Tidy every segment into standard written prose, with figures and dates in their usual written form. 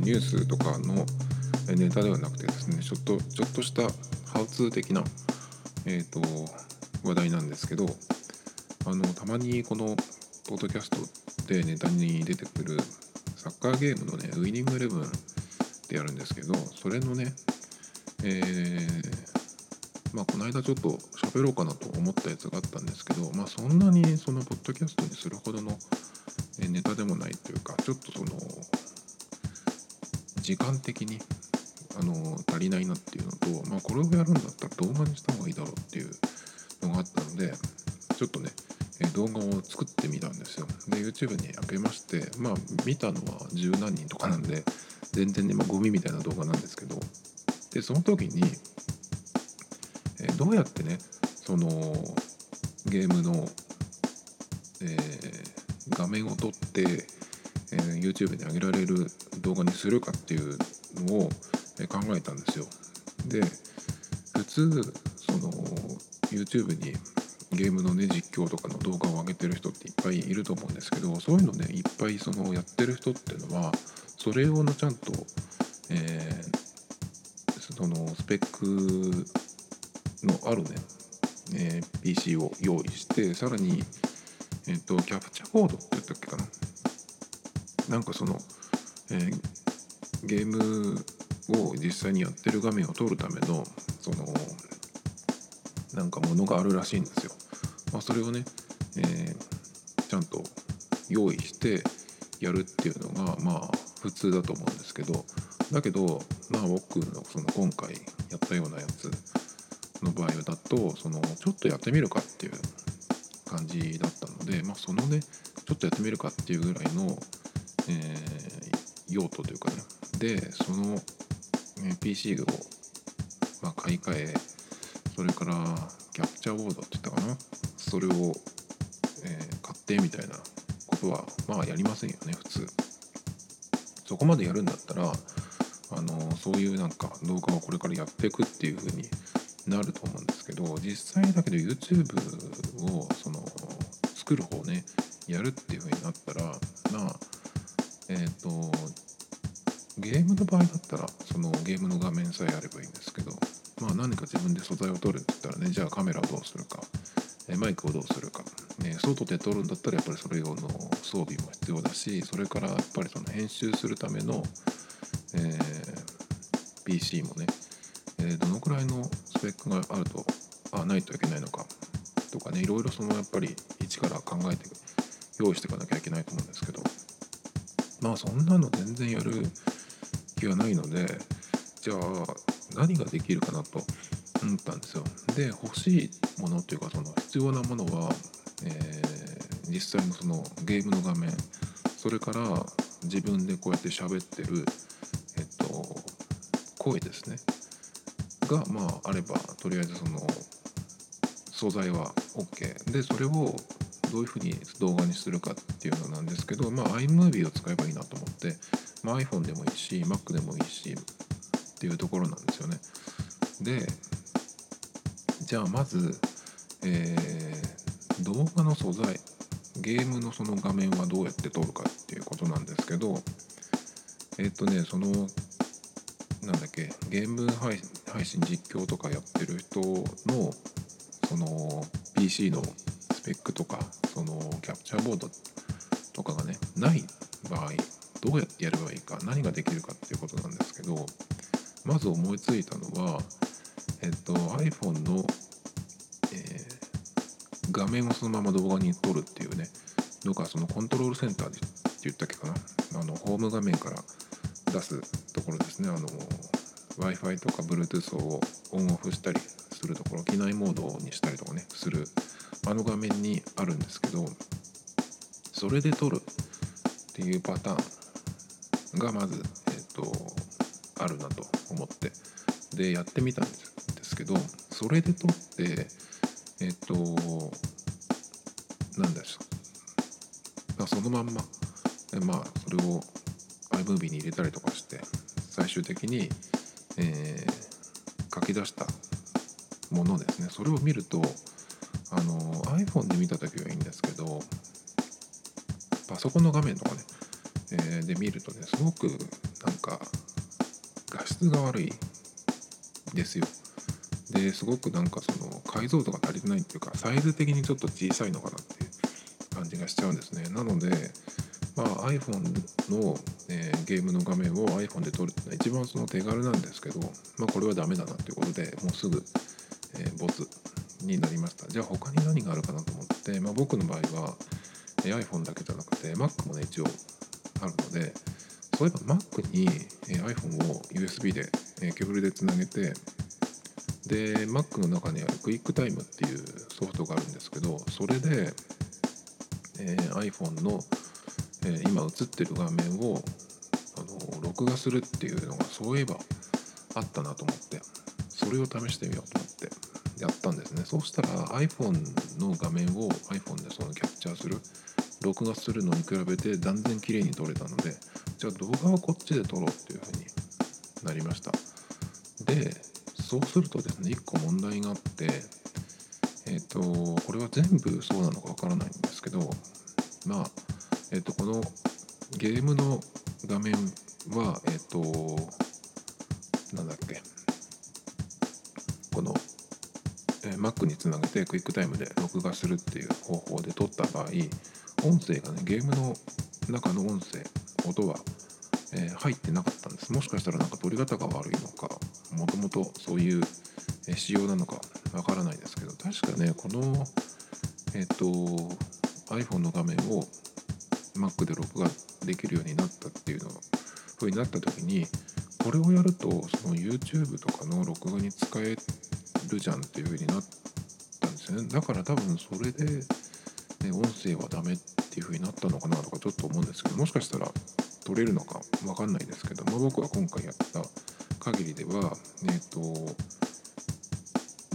ニュースとかのネタではなくてですね、ちょっとしたハウツー的な、話題なんですけど、たまにこのポッドキャストでネタに出てくるサッカーゲームのね、ウィニングイレブンってやるんですけど、それのね、この間ちょっと喋ろうかなと思ったやつがあったんですけど、そんなにそのポッドキャストにするほどのネタでもないというか、ちょっとその時間的に足りないなっていうのと、これをやるんだったら動画にした方がいいだろうっていうのがあったので、ちょっとね動画を作ってみたんですよ。で YouTube に上げまして、見たのは十何人とかなんで、全然ね、ゴミみたいな動画なんですけど、でその時にどうやってね、そのゲームの、画面を撮ってYouTube に上げられる動画にするかっていうのを考えたんですよ。で、普通その YouTube にゲームのね、実況とかの動画を上げてる人っていっぱいいると思うんですけど、そういうのね、いっぱいそのやってる人っていうのはそれ用のちゃんと、そのスペックのあるね、PC を用意して、さらに、キャプチャコードって言ったっけかな、なんかその、ゲームを実際にやってる画面を撮るためのそのなんかものがあるらしいんですよ。それをね、ちゃんと用意してやるっていうのが普通だと思うんですけど、だけど僕のその今回やったようなやつの場合だと、そのちょっとやってみるかっていう感じだったので、そのね、ちょっとやってみるかっていうぐらいの用途というかね、でその PC を、買い替え、それからキャプチャーボードって言ったかな、それを、買ってみたいなことはやりませんよね、普通。そこまでやるんだったらそういうなんか動画をこれからやっていくっていう風になると思うんですけど、実際だけど YouTube をその作る方ね、やるっていう風になったら、ゲームの場合だったらそのゲームの画面さえあればいいんですけど、何か自分で素材を撮るって言ったらね、じゃあカメラをどうするか、マイクをどうするか、外で撮るんだったらやっぱりそれ用の装備も必要だし、それからやっぱりその編集するための、PC もね、どのくらいのスペックがあるとないといけないのかとかね、いろいろそのやっぱり一から考えて用意していかなきゃいけないと思うんですけど、そんなの全然やる気はないので、じゃあ何ができるかなと思ったんですよ。で、欲しいものというかその必要なものは、実際のそのゲームの画面、それから自分でこうやって喋ってる、声ですねが、あればとりあえずその素材は OK で、それをどういうふうに動画にするかっていうのなんですけど、iMovie を使えばいいなと思って、iPhone でもいいし Mac でもいいしっていうところなんですよね。で、じゃあまず、動画の素材、ゲームのその画面はどうやって撮るかっていうことなんですけど、そのゲーム配信実況とかやってる人のその PC のスペックとかそのキャプチャーボードとかがね、ない場合どうやってやればいいか、何ができるかっていうことなんですけど、まず思いついたのは、iPhone の、画面をそのまま動画に撮るっていうね、のか、そのコントロールセンターでって言ったっけかな、ホーム画面から出すところですね、Wi-Fi とか Bluetooth をオンオフしたりするところ、機内モードにしたりとかね、する画面にあるんですけど、それで撮るっていうパターンがまず、あるなと思って、でやってみたんですけど、それで撮って、まんま、まあそれを iMovie に入れたりとかして最終的に、書き出したものですね。それを見るとiPhone で見たときはいいんですけど、パソコンの画面とかね、で見るとね、すごくなんか画質が悪いですよ。ですごくなんかその解像度が足りてないっていうか、サイズ的にちょっと小さいのかなっていう感じがしちゃうんですね。なので、まあ、iPhone の、ゲームの画面を iPhone で撮るってのは一番その手軽なんですけど、まあ、これはダメだなということでもうすぐ、ボツになりました。じゃあ他に何があるかなと思って、まあ、僕の場合は、iPhone だけじゃなくて Mac もね一応あるので、そういえば Mac に、iPhone を USB で、ケーブルでつなげて、で Mac の中にある QuickTime っていうソフトがあるんですけど、それで、iPhone の、今映ってる画面を録画するっていうのがそういえばあったなと思って、それを試してみようと思ってやったんですね。そうしたら iPhone の画面を iPhone でそのキャプチャーする、録画するのに比べて断然綺麗に撮れたので、じゃあ動画はこっちで撮ろうっていうふうになりました。でそうするとですね、1個問題があって、これは全部そうなのかわからないんですけど、まあ、このゲームの画面は、なんだっけ、この、Mac につなげて QuickTime で録画するっていう方法で撮った場合、音声がね、ゲームの中の音声、音は、入ってなかったんです。もしかしたらなんか撮り方が悪いのか、もともとそういう仕様なのかわからないですけど、確かねこの、iPhone の画面を Mac で録画できるようになったっていうの風になった時に、これをやるとその YouTube とかの録画に使えるじゃんっていう風になったんですよね。だから多分それで、音声はダメっていう風になったのかなとかちょっと思うんですけど、もしかしたら撮れるのかわかんないですけど、まあ、僕は今回やった限りでは、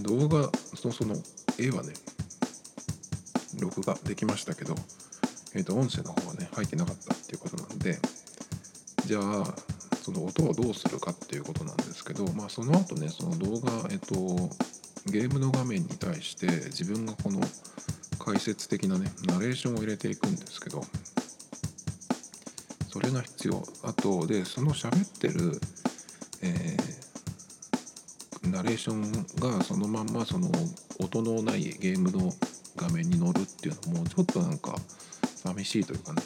動画その絵はね録画できましたけど、音声の方はね入ってなかったっていうことなんで、じゃあその音をどうするかっていうことなんですけど、まあその後ね、その動画、ゲームの画面に対して自分がこの解説的なねナレーションを入れていくんですけど、それが必要。あとでその喋ってるナレーションがそのまんまその音のないゲームの画面に乗るっていうのもちょっとなんか寂しいというかね、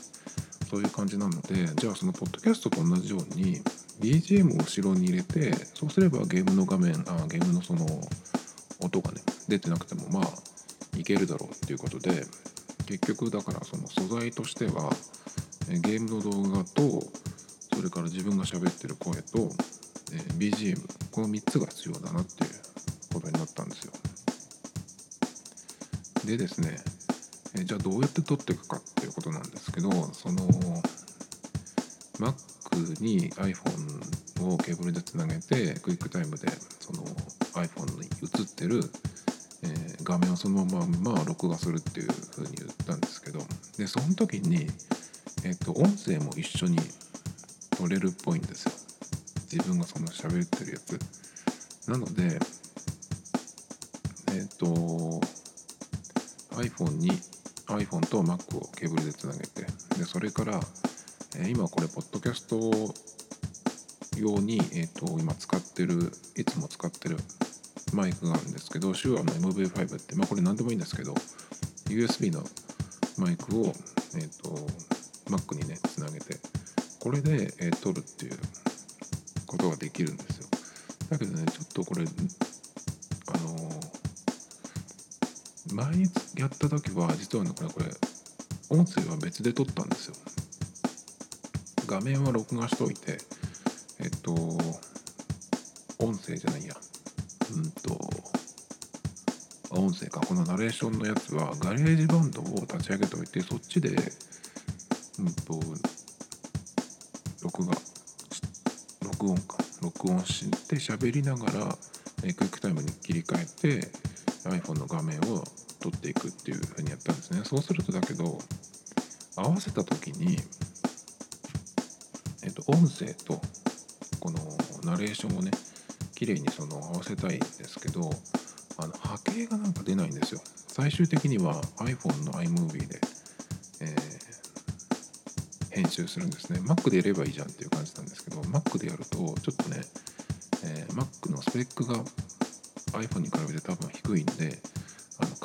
そういう感じなので、じゃあそのポッドキャストと同じように BGM を後ろに入れて、そうすればゲームの画面、ゲームのその音がね出てなくてもまあいけるだろうっていうことで、結局だからその素材としてはゲームの動画と、それから自分が喋ってる声とBGM、 この3つが必要だなっていうことになったんですよ。でですね、じゃあどうやって撮っていくかっていうことなんですけど、その Mac に iPhone をケーブルでつなげて QuickTime でその iPhone に映ってる画面をそのまま録画するっていうふうに言ったんですけど、でその時に音声も一緒に撮れるっぽいんですよ、自分がその喋ってるやつなので、iPhone と Mac をケーブルでつなげて、でそれから、今これポッドキャスト用に、今使ってる、いつも使ってるマイクがあるんですけど、手話の MV5 って、まあ、これ何でもいいんですけど USB のマイクを、Mac にねつなげて、これで、撮るっていうことができるんですよ。だけどね、ちょっとこれ前にやった時は実はねこれ音声は別で撮ったんですよ。画面は録画しといて、音声じゃないや、音声か、このナレーションのやつはガレージバンドを立ち上げといて、そっちで録音して喋りながらクイックタイムに切り替えて iPhone の画面を撮っていくっていう風にやったんですね。そうするとだけど合わせた時に、音声とこのナレーションをね綺麗にその合わせたいんですけど、波形がなんか出ないんですよ。最終的には iPhone の iMovie で、編集するんですね。 Mac でやればいいじゃんっていう感じなんですけど、 Mac でやるとちょっとね、Mac のスペックが iPhone に比べて多分低いんで、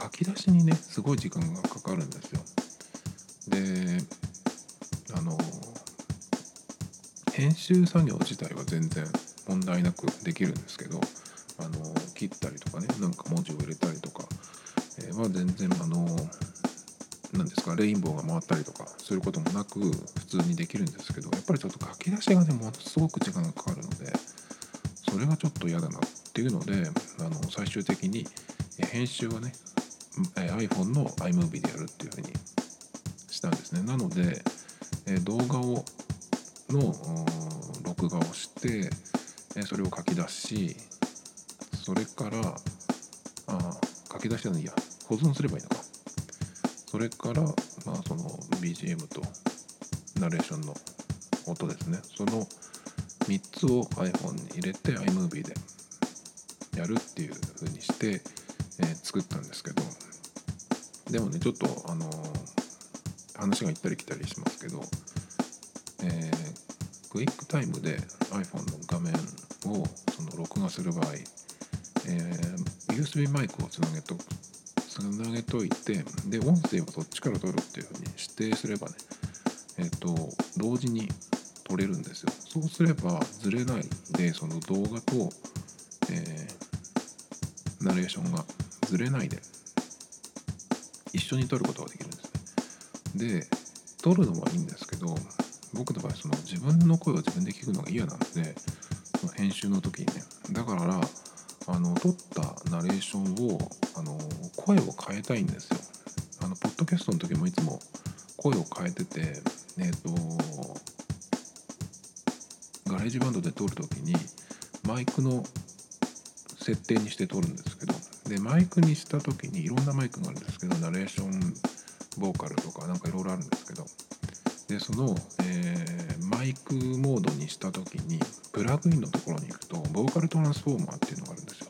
書き出しにねすごい時間がかかるんですよ。で、編集作業自体は全然問題なくできるんですけど、切ったりとかね、なんか文字を入れたりとかは全然なんですか、レインボーが回ったりとかすることもなく普通にできるんですけど、やっぱりちょっと書き出しがねものすごく時間がかかるので、それがちょっと嫌だなっていうので、最終的に編集はね iPhone の iMovie でやるっていう風にしたんですね。なので動画をの録画をしてそれを書き出し、それから書き出しじゃないや、保存すればいいのか、それからその BGM とナレーションの音ですね、その3つを iPhone に入れて iMovie でやるっていう風にして作ったんですけど、でもねちょっと話が行ったり来たりしますけど、QuickTime で iPhone の画面をその録画する場合、USB マイクをつなげといて、で音声をそっちから取るっていう風に指定すればね、同時に取れるんですよ。そうすればずれないで、その動画と、ナレーションがずれないで一緒に撮ることができるんですね。で、撮るのはいいんですけど、僕の場合その自分の声を自分で聞くのが嫌なので、その編集の時にね、だから撮ったナレーションを声を変えたいんですよ。ポッドキャストの時もいつも声を変えてて、ガレージバンドで撮る時にマイクの設定にして撮るんですけど、でマイクにした時にいろんなマイクがあるんですけど、ナレーションボーカルとかなんかいろいろあるんですけど、でその、マイクモードにした時にプラグインのところに行くとボーカルトランスフォーマーっていうのがあるんですよ。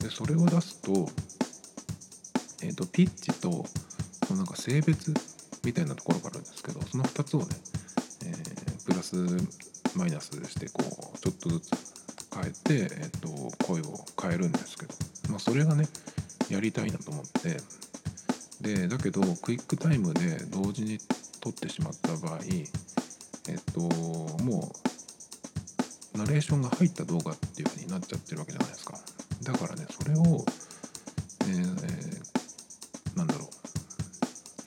でそれを出すと、ピッチとなんか性別みたいなところがあるんですけど、その2つをね、プラスマイナスしてこうちょっとずつ変えて、声を変えるんですけど、それがねやりたいなと思って、でだけどクイックタイムで同時に撮ってしまった場合、もうナレーションが入った動画っていう風になっちゃってるわけじゃないですか。だからねそれを、なんだろ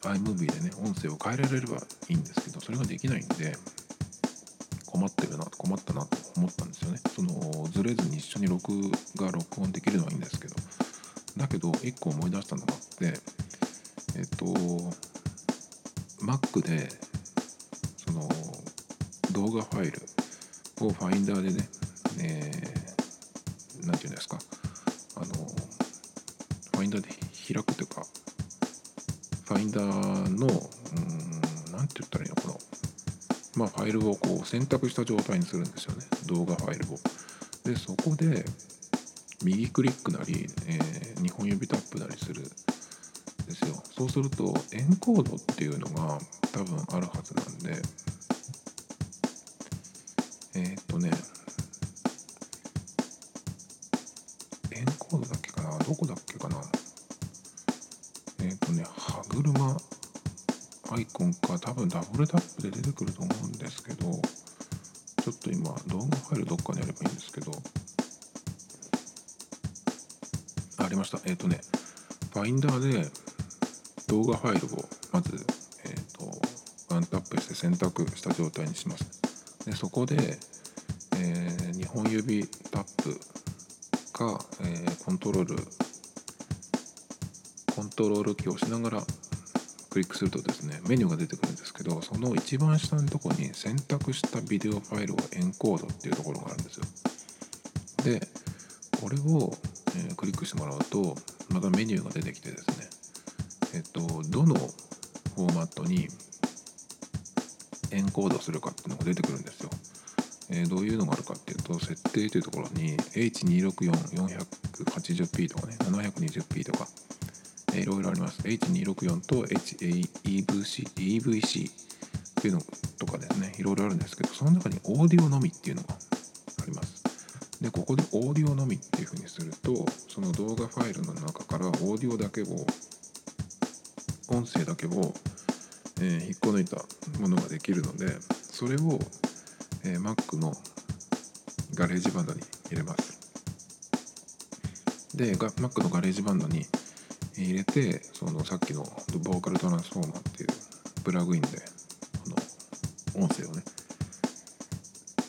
う、 iMovie でね音声を変えられればいいんですけど、それができないんで困ったなと思ったんですよね。そのずれずに一緒に録音できるのはいいんですけど、だけど一個思い出したのがあって、Mac でその動画ファイルをファインダーでね、なんていうんですか、ファインダーで開くというか、ファインダーのなんて言ったらいいのかな、ファイルをこう選択した状態にするんですよね、動画ファイルを。でそこで右クリックなり、2本指タップなりするんですよ。そうするとエンコードっていうのが多分あるはずなんで、エンコードだっけかな、どこだっけかな、歯車アイコンか、多分ダブルタップで出てくると思うんですけど、ちょっと今動画ファイルどっかにあればいいんですけど、ありました。ファインダーで動画ファイルをまず、ワンタップして選択した状態にします。でそこで、2本指タップか、コントロールキーを押しながらクリックするとですね、メニューが出てくるんですけど、その一番下のところに選択したビデオファイルをエンコードっていうところがあるんですよ。でこれを、クリックしてもらうとまたメニューが出てきてですね、どのフォーマットにエンコードするかっていうのが出てくるんですよ。どういうのがあるかっていうと、設定というところに H264480p とかね 720p とかいろいろあります。 H264 と EVC っていうのとかですね、いろいろあるんですけど、その中にオーディオのみっていうのがあります。でここでオーディオのみっていうふうにすると、その動画ファイルの中からオーディオだけを、音声だけを、引っこ抜いたものができるので、それを、Mac のガレージバンドに入れます。で Mac のガレージバンドに入れて、そのさっきのボーカルトランスフォーマーっていうプラグインでこの音声をね、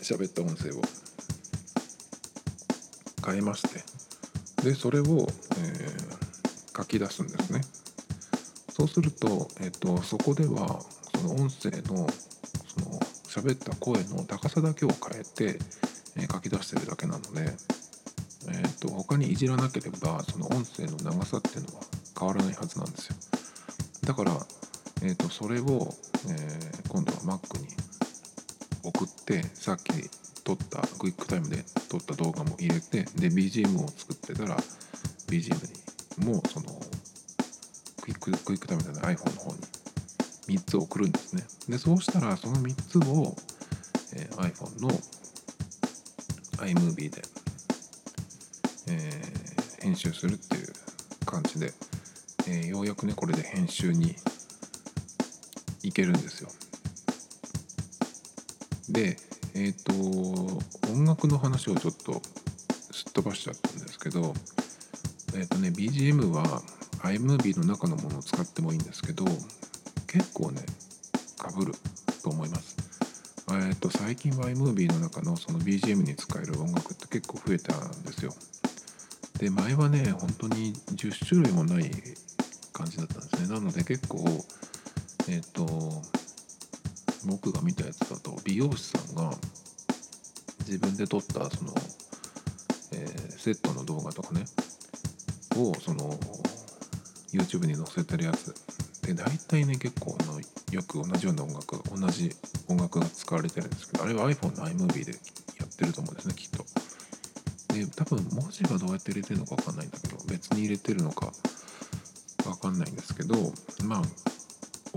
喋った音声を変えまして、でそれを、書き出すんですね。そうすると、そこではその音声のその喋った声の高さだけを変えて、書き出してるだけなので、他にいじらなければその音声の長さっていうのは変わらないはずなんですよ。だから、それを、今度は Mac に送って、さっき撮ったQuickTimeで撮った動画も入れて、で BGM を作ってたら BGM にもそのQuickTimeじゃない iPhone の方に3つ送るんですね。でそうしたらその3つを、iPhone の iMovie で編集するっていう感じで、ようやくねこれで編集にいけるんですよ。で音楽の話をちょっとすっ飛ばしちゃったんですけど、BGM は iMovie の中のものを使ってもいいんですけど、結構ね被ると思います。最近は iMovie の中のその BGM に使える音楽って結構増えたんですよ。で前はね本当に10種類もない感じだったんですね。なので結構僕が見たやつだと、美容師さんが自分で撮ったその、セットの動画とかねをその YouTube に載せてるやつで、大体ね結構よく同じような同じ音楽が使われてるんですけど、あれは iPhone の iMovie でやってると思うんですね、きっと。で多分文字がどうやって入れてるのか分かんないんだけど、別に入れてるのか分かんないんですけど、まあ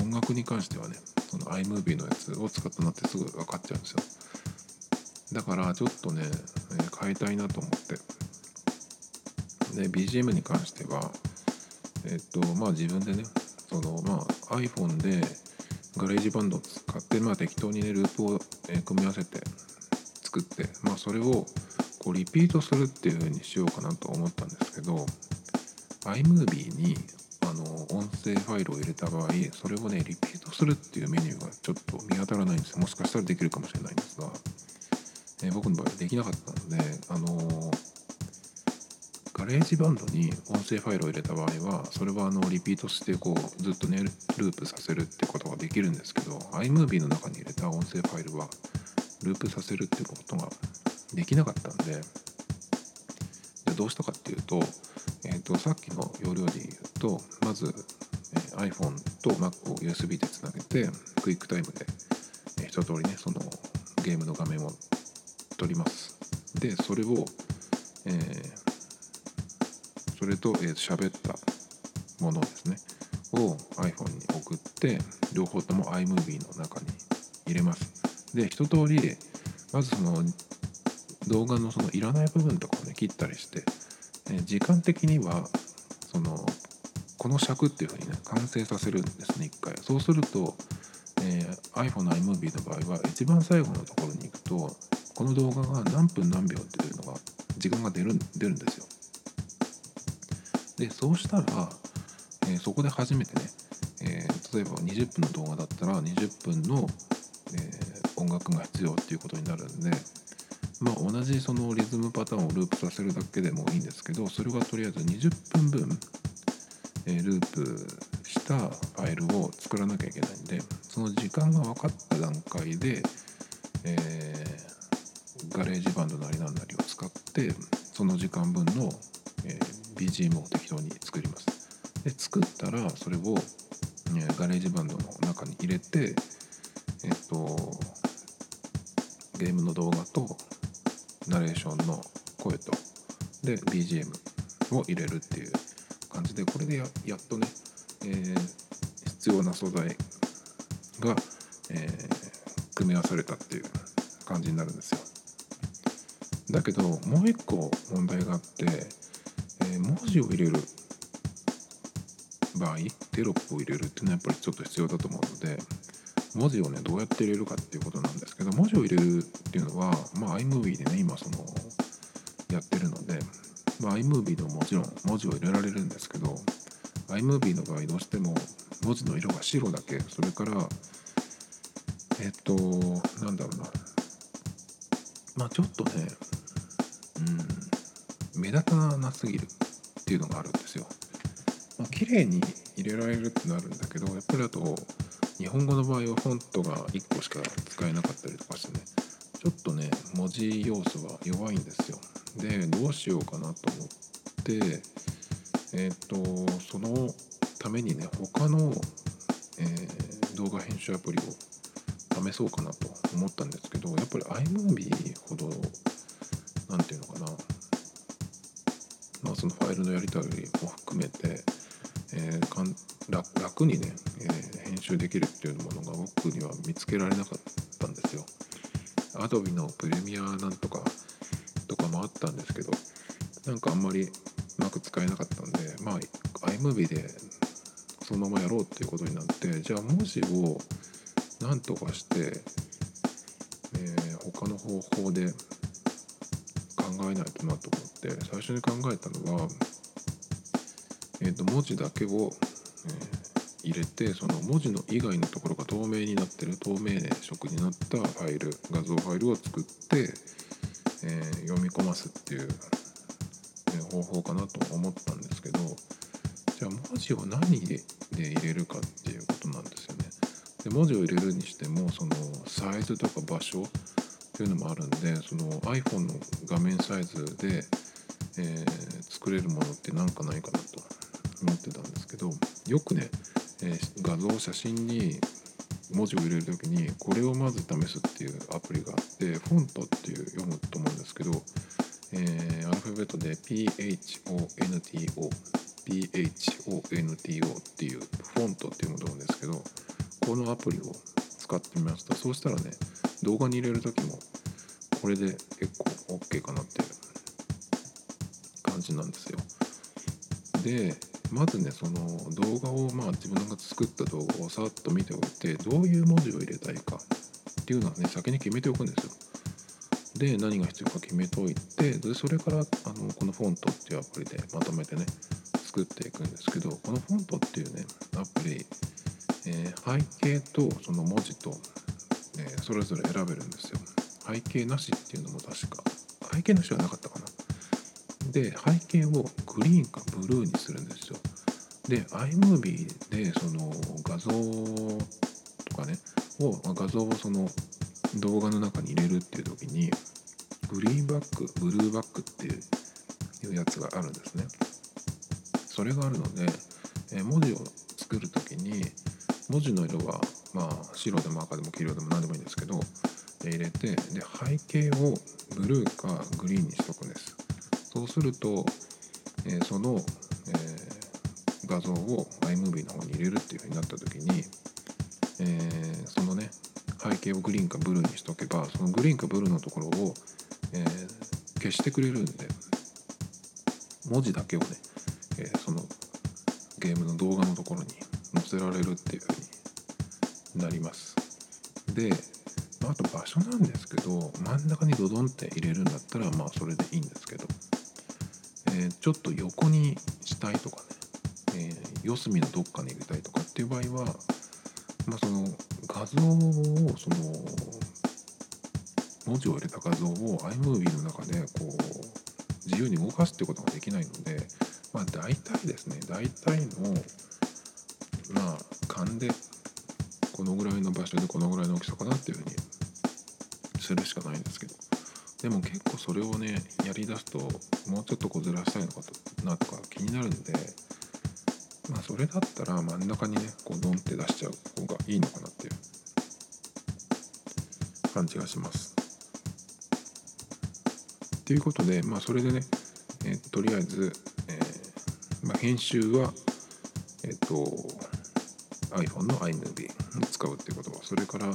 音楽に関してはねその iMovie のやつを使ったなってすぐ分かっちゃうんですよ。だからちょっとね変えたいなと思って、で BGM に関しては自分でねその、iPhone でガレージバンドを使って、適当にねループを組み合わせて作って、それをこうリピートするっていう風にしようかなと思ったんですけど、 iMovie に音声ファイルを入れた場合、それをねリピートするっていうメニューがちょっと見当たらないんですよ。もしかしたらできるかもしれないんですが、僕の場合はできなかったので、ガレージバンドに音声ファイルを入れた場合はそれはリピートしてこうずっとねループさせるってことができるんですけど、 iMovie の中に入れた音声ファイルはループさせるってことができなかったんで、どうしたかっていうと、さっきの要領で言うと、まず iPhone と Mac を USB でつなげて QuickTime で一通りねそのゲームの画面を撮ります。でそれを、それと喋ったものですねを iPhone に送って、両方とも iMovie の中に入れます。で一通りまずその動画のそのいらない部分とかをね切ったりして、時間的にはそのこの尺っていう風にね完成させるんですね、一回。そうすると、iPhone の iMovie の場合は一番最後のところに行くと、この動画が何分何秒っていうのが時間が出るんですよ。でそうしたら、そこで初めてね、例えば20分の動画だったら20分の、音楽が必要っていうことになるんで、同じそのリズムパターンをループさせるだけでもいいんですけど、それがとりあえず20分分ループしたファイルを作らなきゃいけないんで、その時間が分かった段階で、ガレージバンドなりなんなりを使ってその時間分の BGM を適当に作ります。で作ったらそれをガレージバンドの中に入れて、ゲームの動画とナレーションの声とで BGM を入れるっていう感じで、これで やっとね、必要な素材が、組み合わされたっていう感じになるんですよ。だけどもう一個問題があって、文字を入れる場合テロップを入れるっていうのはやっぱりちょっと必要だと思うので、文字をねどうやって入れるかっていうことなんですけど、文字を入れるっていうのは、iMovie でね今そのやってるので、iMovie でももちろん文字を入れられるんですけど、 iMovie の場合どうしても文字の色が白だけ、それからなんだろうな、ちょっとね、目立たなすぎるっていうのがあるんですよ。綺麗に入れられるってなるんだけど、やっぱりあと日本語の場合はフォントが1個しか使えなかったりとかしてね、ちょっとね文字要素は弱いんですよ。でどうしようかなと思って、そのためにね他の、動画編集アプリを試そうかなと思ったんですけど、やっぱり iMovie ほどなんていうのかな、そのファイルのやり取りも含めて、楽にね、編集できるっていうものが僕には見つけられなかったんですよ。Adobe のプレミアなんとかとかもあったんですけど、なんかあんまりうまく使えなかったんで、iMovie でそのままやろうっていうことになって、じゃあ文字をなんとかして、他の方法で考えないとなと思って、最初に考えたのは、文字だけを、入れて、その文字の以外のところが透明になってる、透明色になったファイル、画像ファイルを作って、読み込ますっていう、方法かなと思ったんですけど、じゃあ文字を何で入れるかっていうことなんですよね。で文字を入れるにしても、そのサイズとか場所っていうのもあるんで、その iPhone の画面サイズで、作れるものって何かないかなと思ってたんですけど、よくね、画像写真に文字を入れるときにこれをまず試すっていうアプリがあって、フォントっていう読むと思うんですけど、アルファベットで PHONTO っていうフォントっていうものなんですけど、このアプリを使ってみました。そうしたらね動画に入れるときもこれで結構 OK かなっていう感じなんですよ。でまずねその動画を自分が作った動画をさっと見ておいて、どういう文字を入れたいかっていうのはね先に決めておくんですよ。で何が必要か決めておいて、でそれからこのフォントっていうアプリでまとめてね作っていくんですけど、このフォントっていうねアプリ、背景とその文字と、それぞれ選べるんですよ。背景なしっていうのも確か背景なしはなかったかな。で背景をグリーンかブルーにするんですよ。で iMovie でその画像とかねを画像をその動画の中に入れるっていう時にグリーンバックブルーバックっていうやつがあるんですね。それがあるので、文字を作る時に文字の色は白でも赤でも黄色でも何でもいいんですけど入れて、で背景をブルーかグリーンにしとくんです。そうすると、その、画像を iMovie の方に入れるっていう風になった時に、そのね背景をグリーンかブルーにしとけば、そのグリーンかブルーのところを、消してくれるんで、文字だけをね、そのゲームの動画のところに載せられるっていう風になります。であと場所なんですけど、真ん中にドドンって入れるんだったらそれでいいんですけど、ちょっと横にしたいとかね、四隅のどっかに入れたいとかっていう場合は、その画像をその文字を入れた画像を iMovie の中でこう自由に動かすってことができないので、大体ですねの勘でこのぐらいの場所でこのぐらいの大きさかなっていうふうにするしかないんですけど、でも結構それをねやりだすともうちょっとずらしたいのかなとか気になるんで、それだったら真ん中にねドンって出しちゃう方がいいのかなっていう感じがします。ということで、まあ、それでね、とりあえず、まあ、編集は、iPhone の iMovie を使うっていうこと、それから、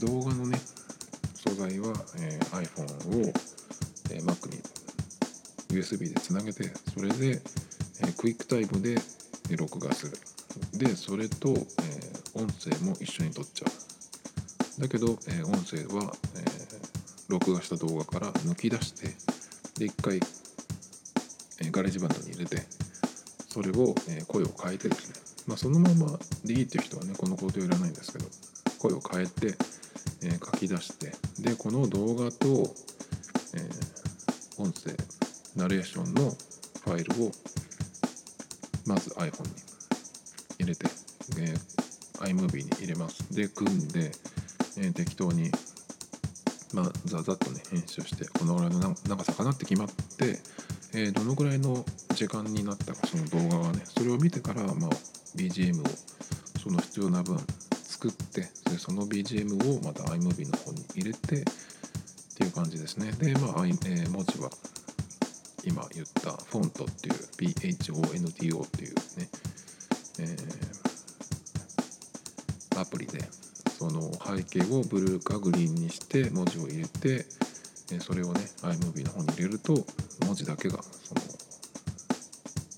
動画のね、素材は、iPhone を、Mac に USB でつなげて、それで、QuickTime で録画する。で、それと、音声も一緒に撮っちゃう。だけど、音声は、録画した動画から抜き出して、で、一回、ガレージバンドに入れて、それを、声を変えてですね、まあ、そのままでいいっていう人はね、この工程いらないんですけど、声を変えて、書き出して、で、この動画と、音声、ナレーションのファイルを、まず iPhone に入れて、iMovie に入れます。で、組んで、適当に、まあ、ザザッとね、編集して、このぐらいの長さかなって決まって、どのぐらいの時間になったか、その動画はね、それを見てから、まあ、BGM を、その必要な分作って、でその BGM をまた iMovie の方に入れて、っていう感じですね。で、まあ、文字は、今言ったPhontoっていう、PHONTO っていうね、アプリでその背景をブルーかグリーンにして文字を入れて、それをね iMovie の方に入れると文字だけがその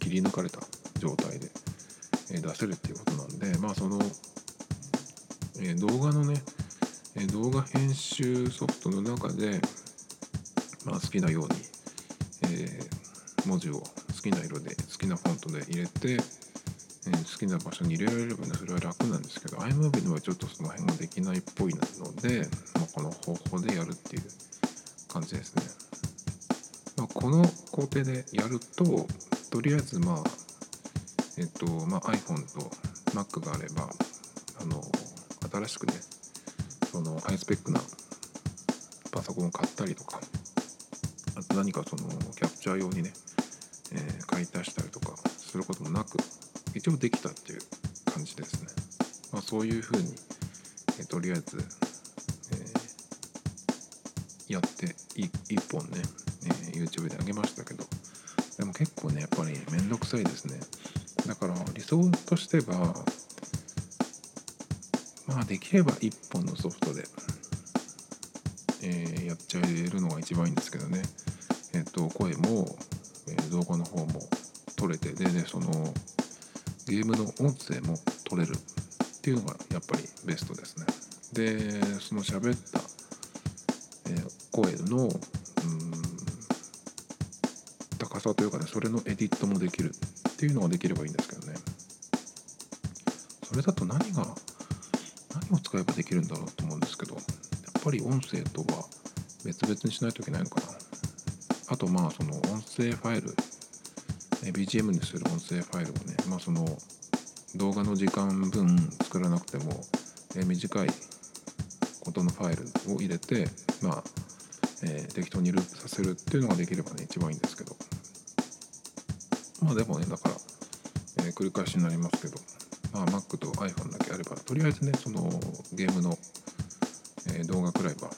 切り抜かれた状態で出せるっていうことなんで、まあその動画のね動画編集ソフトの中でまあ好きなように文字を好きな色で好きなフォントで入れて好きな場所に入れられればね、それは楽なんですけど、 iMovie のはちょっとその辺ができないっぽいので、まあ、この方法でやるっていう感じですね。まあ、この工程でやると、とりあえずまあ、まあ、iPhone と Mac があれば、新しくね、そのハイスペックなパソコンを買ったりとか、あと何かそのキャプチャー用にね、買い足したりとかすることもなく、一応できたっていう感じですね。まあ、そういうふうに、とりあえず、やって一本ね、YouTube で上げましたけど、でも結構ねやっぱりめんどくさいですね。だから理想としてはまあできれば一本のソフトで、やっちゃえるのが一番いいんですけどね。声も、動画の方も撮れて、でねそのゲームの音声も撮れるっていうのがやっぱりベストですね。で、その喋った声の高さというかね、それのエディットもできるっていうのができればいいんですけどね。それだと何を使えばできるんだろうと思うんですけど、やっぱり音声とは別々にしないといけないのかな。あとまあその音声ファイル、BGM にする音声ファイルをね、まあ、その動画の時間分作らなくても短いことのファイルを入れて、まあ適当にループさせるっていうのができればね一番いいんですけど、まあでもねだから繰り返しになりますけど、まあ Mac と iPhone だけあればとりあえずねそのゲームの動画くらいは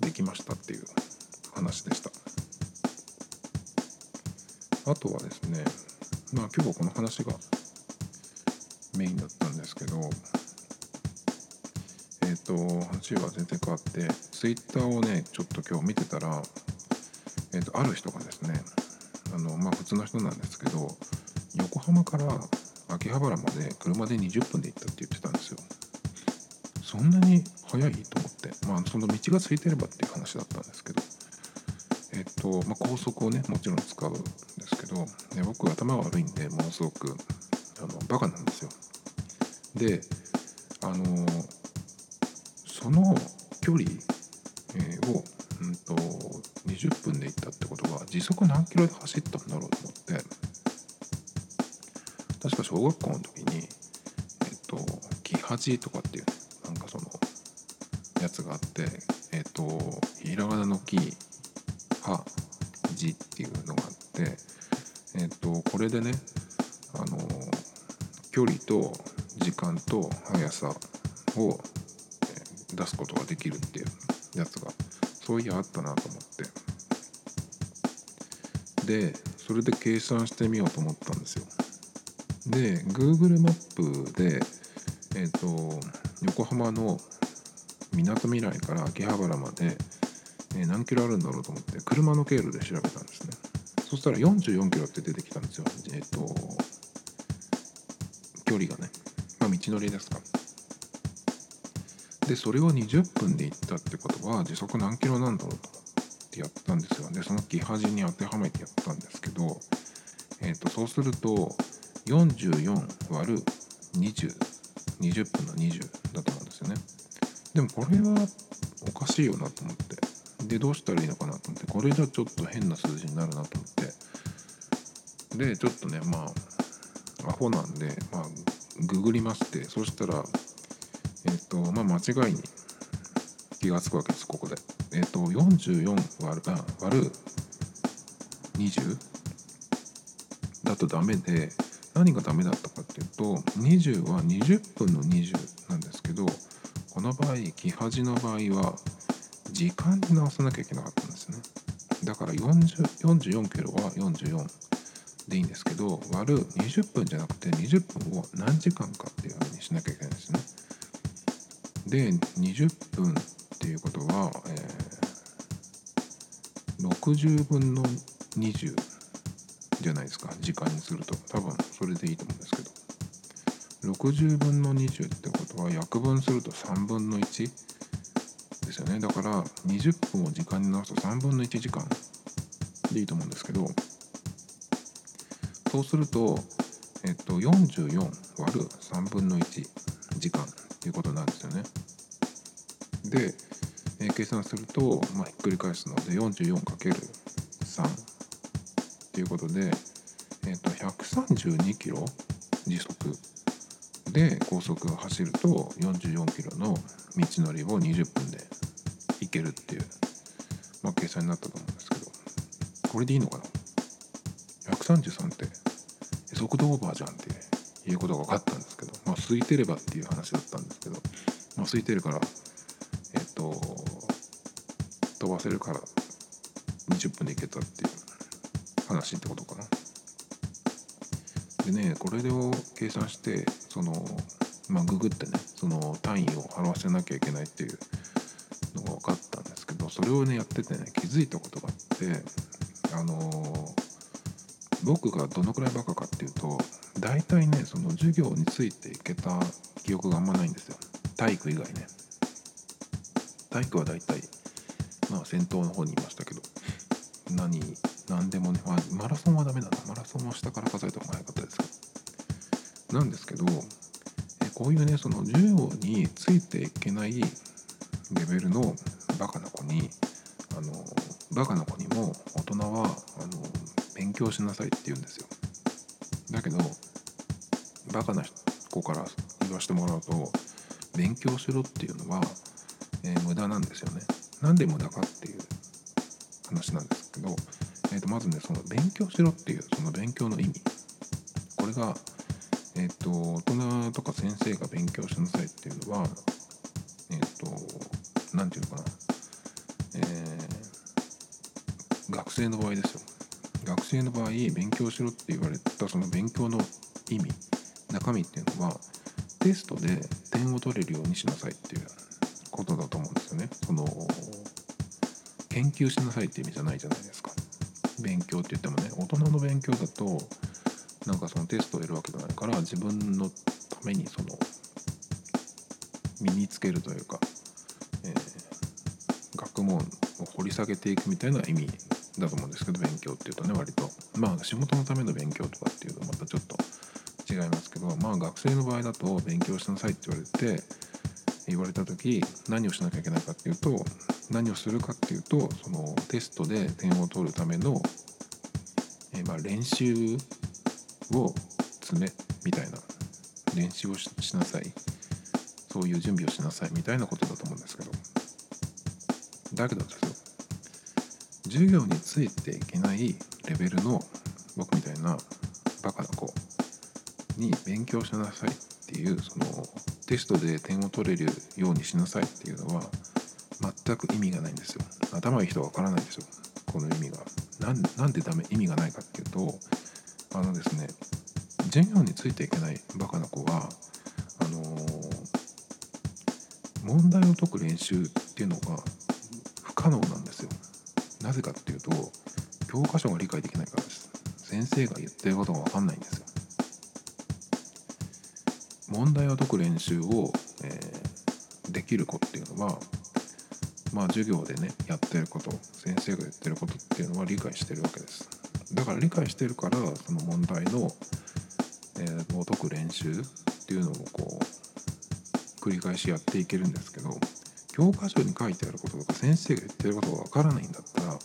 できましたっていう話でした。あとはですね、まあ今日はこの話がメインだったんですけど、話は全然変わって、Twitter をね、ちょっと今日見てたら、ある人がですね、まあ普通の人なんですけど、横浜から秋葉原まで車で20分で行ったって言ってたんですよ。そんなに早いと思って、まあその道が空いてればっていう話だったんですけど、まあ、高速をねもちろん使うんですけど、ね、僕頭が悪いんでものすごくバカなんですよ。でその距離を、20分で行ったってことは時速何キロで走ったんだろうと思って、確か小学校の時にキハジとかっていう、ね、なんかそのやつがあってひらがなのキはじっていうのがあって、これでね、距離と時間と速さを出すことができるっていうやつがそういやあったなと思って、でそれで計算してみようと思ったんですよ。で Google マップで、横浜のみなとみらいから秋葉原まで、何キロあるんだろうと思って車の経路で調べたんですね。そしたら44キロって出てきたんですよ。距離がね、まあ、道のりですか。でそれを20分で行ったってことは時速何キロなんだろうと思ってやったんですよ。でその木端に当てはめてやったんですけど、そうすると 44÷20 20分の20だと思うんですよね。でもこれはおかしいよなと思って、でどうしたらいいのかなと思って、これじゃちょっと変な数字になるなと思って、でちょっとねまあアホなんで、まあ、ググりまして、そしたらまあ、間違いに気がつくわけです。ここで44÷20 だとダメで、何がダメだったかっていうと、20は20分の20なんですけど、この場合木端の場合は時間に直さなきゃいけなかったんですね。だから44キロは44でいいんですけど、割る20分じゃなくて20分を何時間かっていう風にしなきゃいけないんですね。で20分っていうことは、60分の20じゃないですか、時間にすると。多分それでいいと思うんですけど、60分の20ってことは約分すると3分の1ですよね。だから20分を時間に直すと3分の1時間でいいと思うんですけど、そうすると、44÷3分の1時間いうことなんですよね。で、計算すると、まあ、ひっくり返すので 44×3 っていうことで、132キロ時速で高速を走ると44キロの道のりを20分で行けるっていう、まあ、計算になったと思うんですけど、これでいいのかな。133って速度オーバーじゃんっていうことが分かったんですけど、まあ、空いてればっていう話だったんですけど、まあ、空いてるから、飛ばせるから20分で行けたっていう話ってことかな。でね、これを計算してまあ、ググってねその単位を表せなきゃいけないっていうのが分かったんですけど、それをねやっててね気づいたことがあって、僕がどのくらいバカかっていうと、大体ねその授業についていけた記憶があんまないんですよ。体育以外ね。体育は大体まあ先頭の方にいましたけど、何でもね、まあ、マラソンはダメだな。マラソンは下から数えた方が早かったですけど、なんですけどこういうねその授業についていけないレベルのバカな子にも大人は勉強しなさいって言うんですよ。だけどバカな子から言わせてもらうと、勉強しろっていうのは、無駄なんですよね。なんで無駄かっていう話なんですけど、まずねその勉強しろっていうその勉強の意味、これが、大人とか先生が勉強しなさいっていうのはなんていうのかな、学生の場合ですよ。学生の場合勉強しろって言われたその勉強の意味、中身っていうのはテストで点を取れるようにしなさいっていうことだと思うんですよね。その研究しなさいって意味じゃないじゃないですか。勉強って言ってもね、大人の勉強だとなんかそのテストを得るわけじゃないから、自分のためにその身につけるというか、学問を掘り下げていくみたいな意味だと思うんですけど、勉強っていうとね割とまあ仕事のための勉強とかっていうとまたちょっと違いますけど、まあ学生の場合だと勉強しなさいって言われた時何をしなきゃいけないかっていうと、何をするかっていうとそのテストで点を取るためのまあ練習を詰めみたいな練習をしなさい、そういう準備をしなさいみたいなことだと思うんですけど、だけどですよ、授業についていけないレベルの僕みたいなバカな子に勉強しなさいっていうそのテストで点を取れるようにしなさいっていうのは全く意味がないんですよ。頭がいい人は分からないんですよ、この意味が。なんで意味がないかっていうと、ですね、授業についていけないバカな子は問題を解く練習っていうのが不可能なんですよ。なぜかっていうと、教科書が理解できないからです。先生が言ってることが分かんないんですよ。問題を解く練習を、できる子っていうのは、授業でねやってること、先生が言ってることっていうのは理解してるわけです。だから理解してるから、その問題の、を解く練習っていうのをこう繰り返しやっていけるんですけど、教科書に書いてあることとか先生が言ってることがわからないんだったら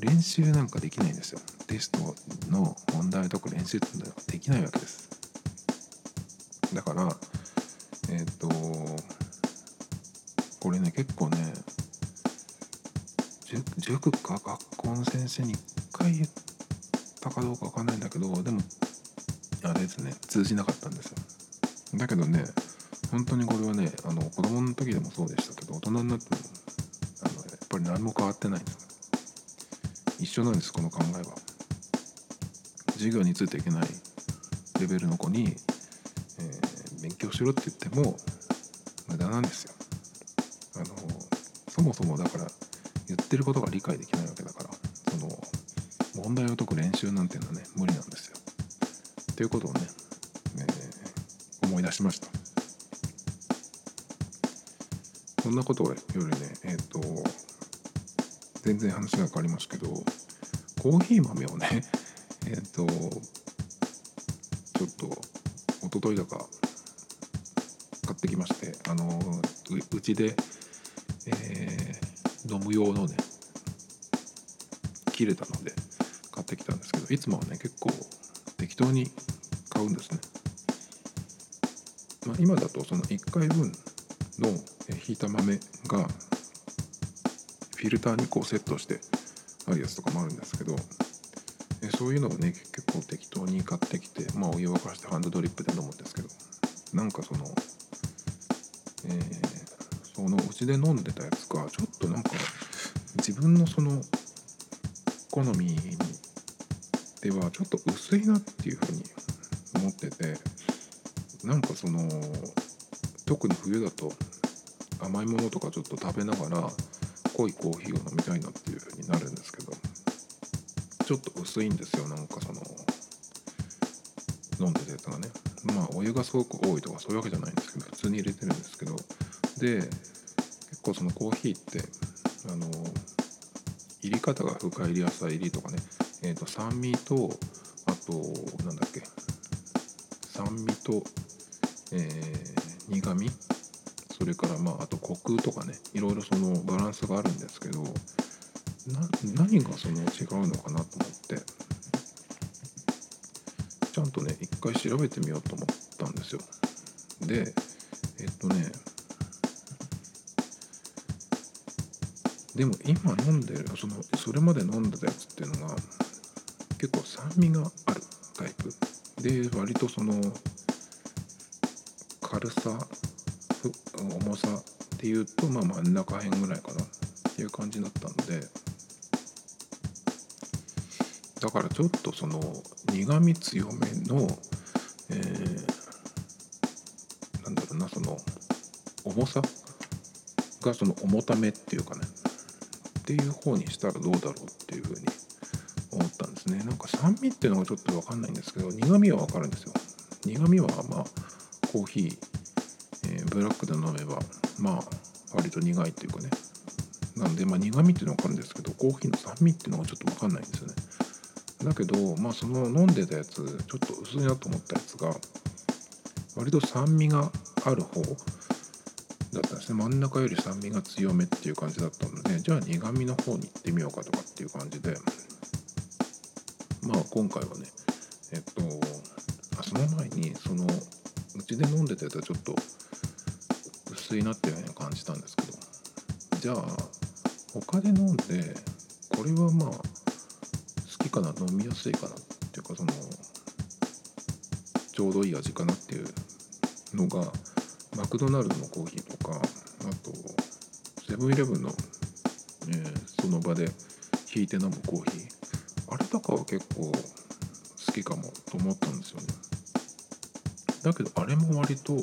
練習なんかできないんですよ。テストの問題を解く練習っていうのはできないわけです。だからこれね、結構ね、塾か学校の先生に1回言ったかどうか分かんないんだけど、でもあれですね、通じなかったんですよ。だけどね、本当にこれはね、子供の時でもそうでしたけど、大人になってもやっぱり何も変わってないんです。一緒なんです、この考えは。授業についていけないレベルの子に、勉強しろって言っても無駄なんですよ。そもそもだから言ってることが理解できないわけだから、その問題を解く練習なんていうのはね無理なんですよ。ということをね、思い出しました。そんなことよりね、全然話が変わりますけど、コーヒー豆をね、ちょっと一昨日だか買ってきまして、うちで、飲む用のね切れたので買ってきたんですけど、いつもはね結構適当に買うんですね。今だとその1回分のひいた豆がフィルターにこうセットしてあるやつとかもあるんですけど、そういうのをね結構適当に買ってきて、お湯沸かしてハンドドリップで飲むんですけど、なんかそのうちで飲んでたやつがちょっとなんか自分のその好みではちょっと薄いなっていうふうに思ってて、なんかその特に冬だと甘いものとかちょっと食べながら濃いコーヒーを飲みたいなっていうふうになるんですけど、ちょっと薄いんですよ、なんかその飲んでたやつがね。お湯がすごく多いとかそういうわけじゃないんですけど、普通に入れてるんですけど、で結構そのコーヒーって入り方が深入り浅入りとかね、酸味とあと酸味と、苦味、それからあとコクとかね、いろいろそのバランスがあるんですけど、何がその違うのかなと思ってちゃんとね一回調べてみようと思ったんですよ。ででも今飲んでるそれまで飲んでたやつっていうのが結構酸味があるタイプで、割とその軽さ重さっていうと真ん中辺ぐらいかなっていう感じだったので、だからちょっとその苦味強めの、その重さがその重ためっていうかねっていう方にしたらどうだろうっていうふうに思ったんですね。なんか酸味っていうのがちょっと分かんないんですけど、苦味は分かるんですよ。苦味はコーヒー、ブラックで飲めば割と苦いっていうかね。なので苦味っていうのは分かるんですけど、コーヒーの酸味っていうのがちょっと分かんないんですよね。だけどその飲んでたやつ、ちょっと薄いなと思ったやつが割と酸味がある方だったんですね。真ん中より酸味が強めっていう感じだったので、じゃあ苦味の方に行ってみようかとかっていう感じで、今回はねその前にそのうちで飲んでたやつはちょっと薄いなっていうような感じたんですけど、じゃあ他で飲んでこれは好きかな、飲みやすいかなっていうか、そのちょうどいい味かなっていうのがマクドナルドのコーヒーとか、あとセブンイレブンのその場で引いて飲むコーヒー、あれとかは結構好きかもと思ったんですよね。だけどあれも割と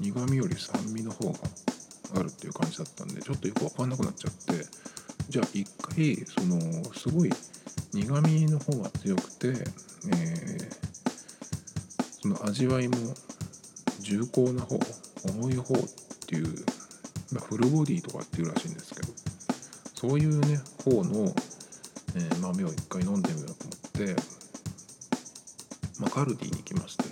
苦味より酸味の方があるっていう感じだったんで、ちょっとよく分かんなくなっちゃって、じゃあ一回そのすごい苦味の方が強くて、その味わいも重厚な方、重い方っていう、フルボディとかっていうらしいんですけど、そういうね方の、豆を一回飲んでみようと思って、カルディに行きまして、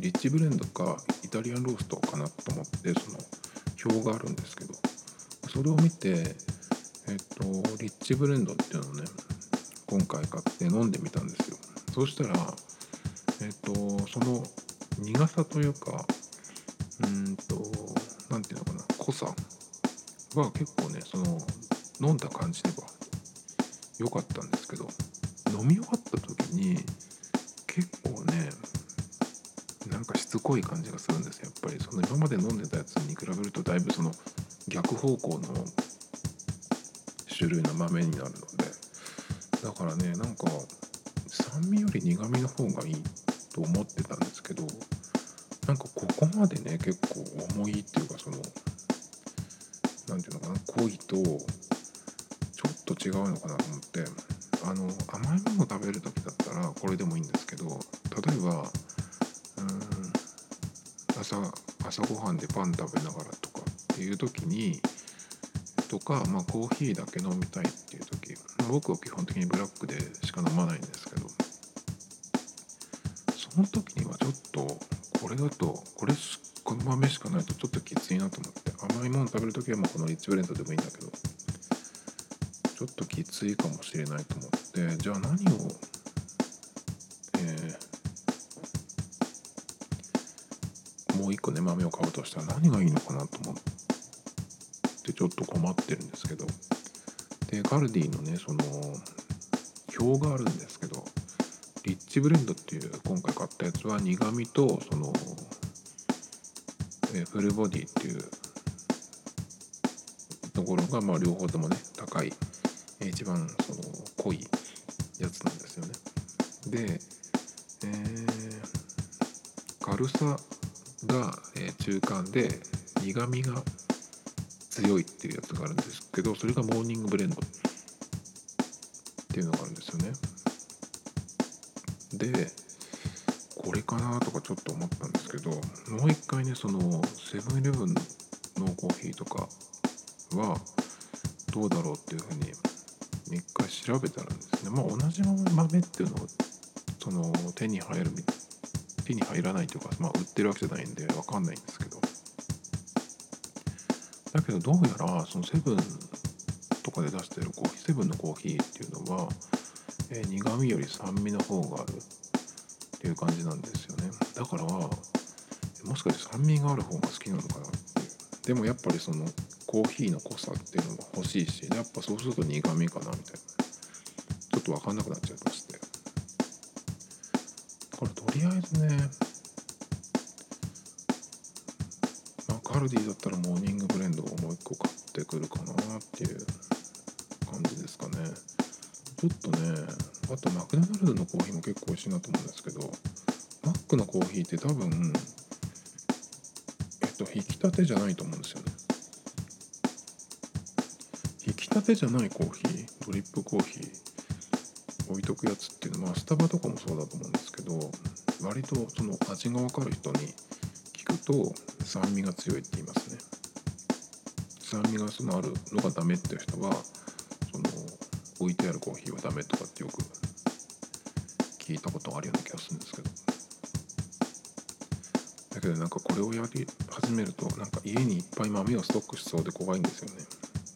リッチブレンドかイタリアンローストかなと思って、その表があるんですけど、それを見て、リッチブレンドっていうのをね今回買って飲んでみたんですよ。そうしたら、その苦さというか、なんていうのかな、濃さは結構ね、その飲んだ感じでは良かったんですけど、飲み終わった時に結構ねしつこい感じがするんですよ。やっぱりその今まで飲んでたやつに比べるとだいぶその逆方向の種類の豆になるので、だからね、酸味より苦味の方がいいと思ってたんですけど、ここまでね結構重いっていうか、そのなんていうのかな、濃いとちょっと違うのかなと思って、甘いもの食べるときだったらこれでもいいんですけど、例えば朝ごはんでパン食べながらとかっていう時にとか、コーヒーだけ飲みたいっていう時、僕は基本的にブラックでしか飲まないんですけど、その時にはちょっとこれだと、この豆しかないとちょっときついなと思って、甘いもの食べる時はこのリッチブレンドでもいいんだけど、ちょっときついかもしれないと思って、じゃあ何をもう一個ね豆を買うとしたら何がいいのかなと思ってちょっと困ってるんですけど、でカルディのねその表があるんですけど、リッチブレンドっていう今回買ったやつは苦味とそのフルボディっていうところが両方ともね高い、一番その濃いやつなんですよね。で、軽さが中間で苦味が強いっていうやつがあるんですけど、それがモーニングブレンドっていうのがあるんですよね。でこれかなとかちょっと思ったんですけど、もう一回ねそのセブンイレブンのコーヒーとかはどうだろうっていうふうに一回調べたらですね、同じ豆っていうのをその手に入らないというか、売ってるわけじゃないんで分かんないんですけど、だけどどうやらそのセブンとかで出してるコーヒー、セブンのコーヒーっていうのは、苦味より酸味の方があるっていう感じなんですよね。だからもしかして酸味がある方が好きなのかなっていう。でもやっぱりそのコーヒーの濃さっていうのが欲しいし、やっぱそうすると苦味かなみたいな、ちょっと分かんなくなっちゃいまして、これとりあえずね、カルディだったらモーニングブレンドをもう一個買ってくるかなっていう感じですかね。ちょっとね、あとマクドナルドのコーヒーも結構美味しいなと思うんですけど、マックのコーヒーって多分引き立てじゃないと思うんですよね。引き立てじゃないコーヒー、ドリップコーヒー置いとくやつっていうのは、スタバとかもそうだと思うんですけど、割とその味が分かる人に聞くと酸味が強いって言いますね。酸味があるのがダメっていう人は、その置いてあるコーヒーはダメとかってよく聞いたことがあるような気がするんですけど、だけどこれをやり始めると家にいっぱい豆をストックしそうで怖いんですよね。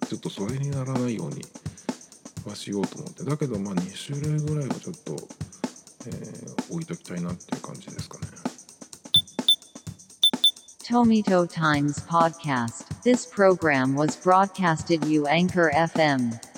ちょっとそれにならないようにはしようと思って、だけど2種類ぐらいはちょっと、置いときたいなっていう感じですかね。Tomito Times Podcast. This program was broadcasted you Anchor FM.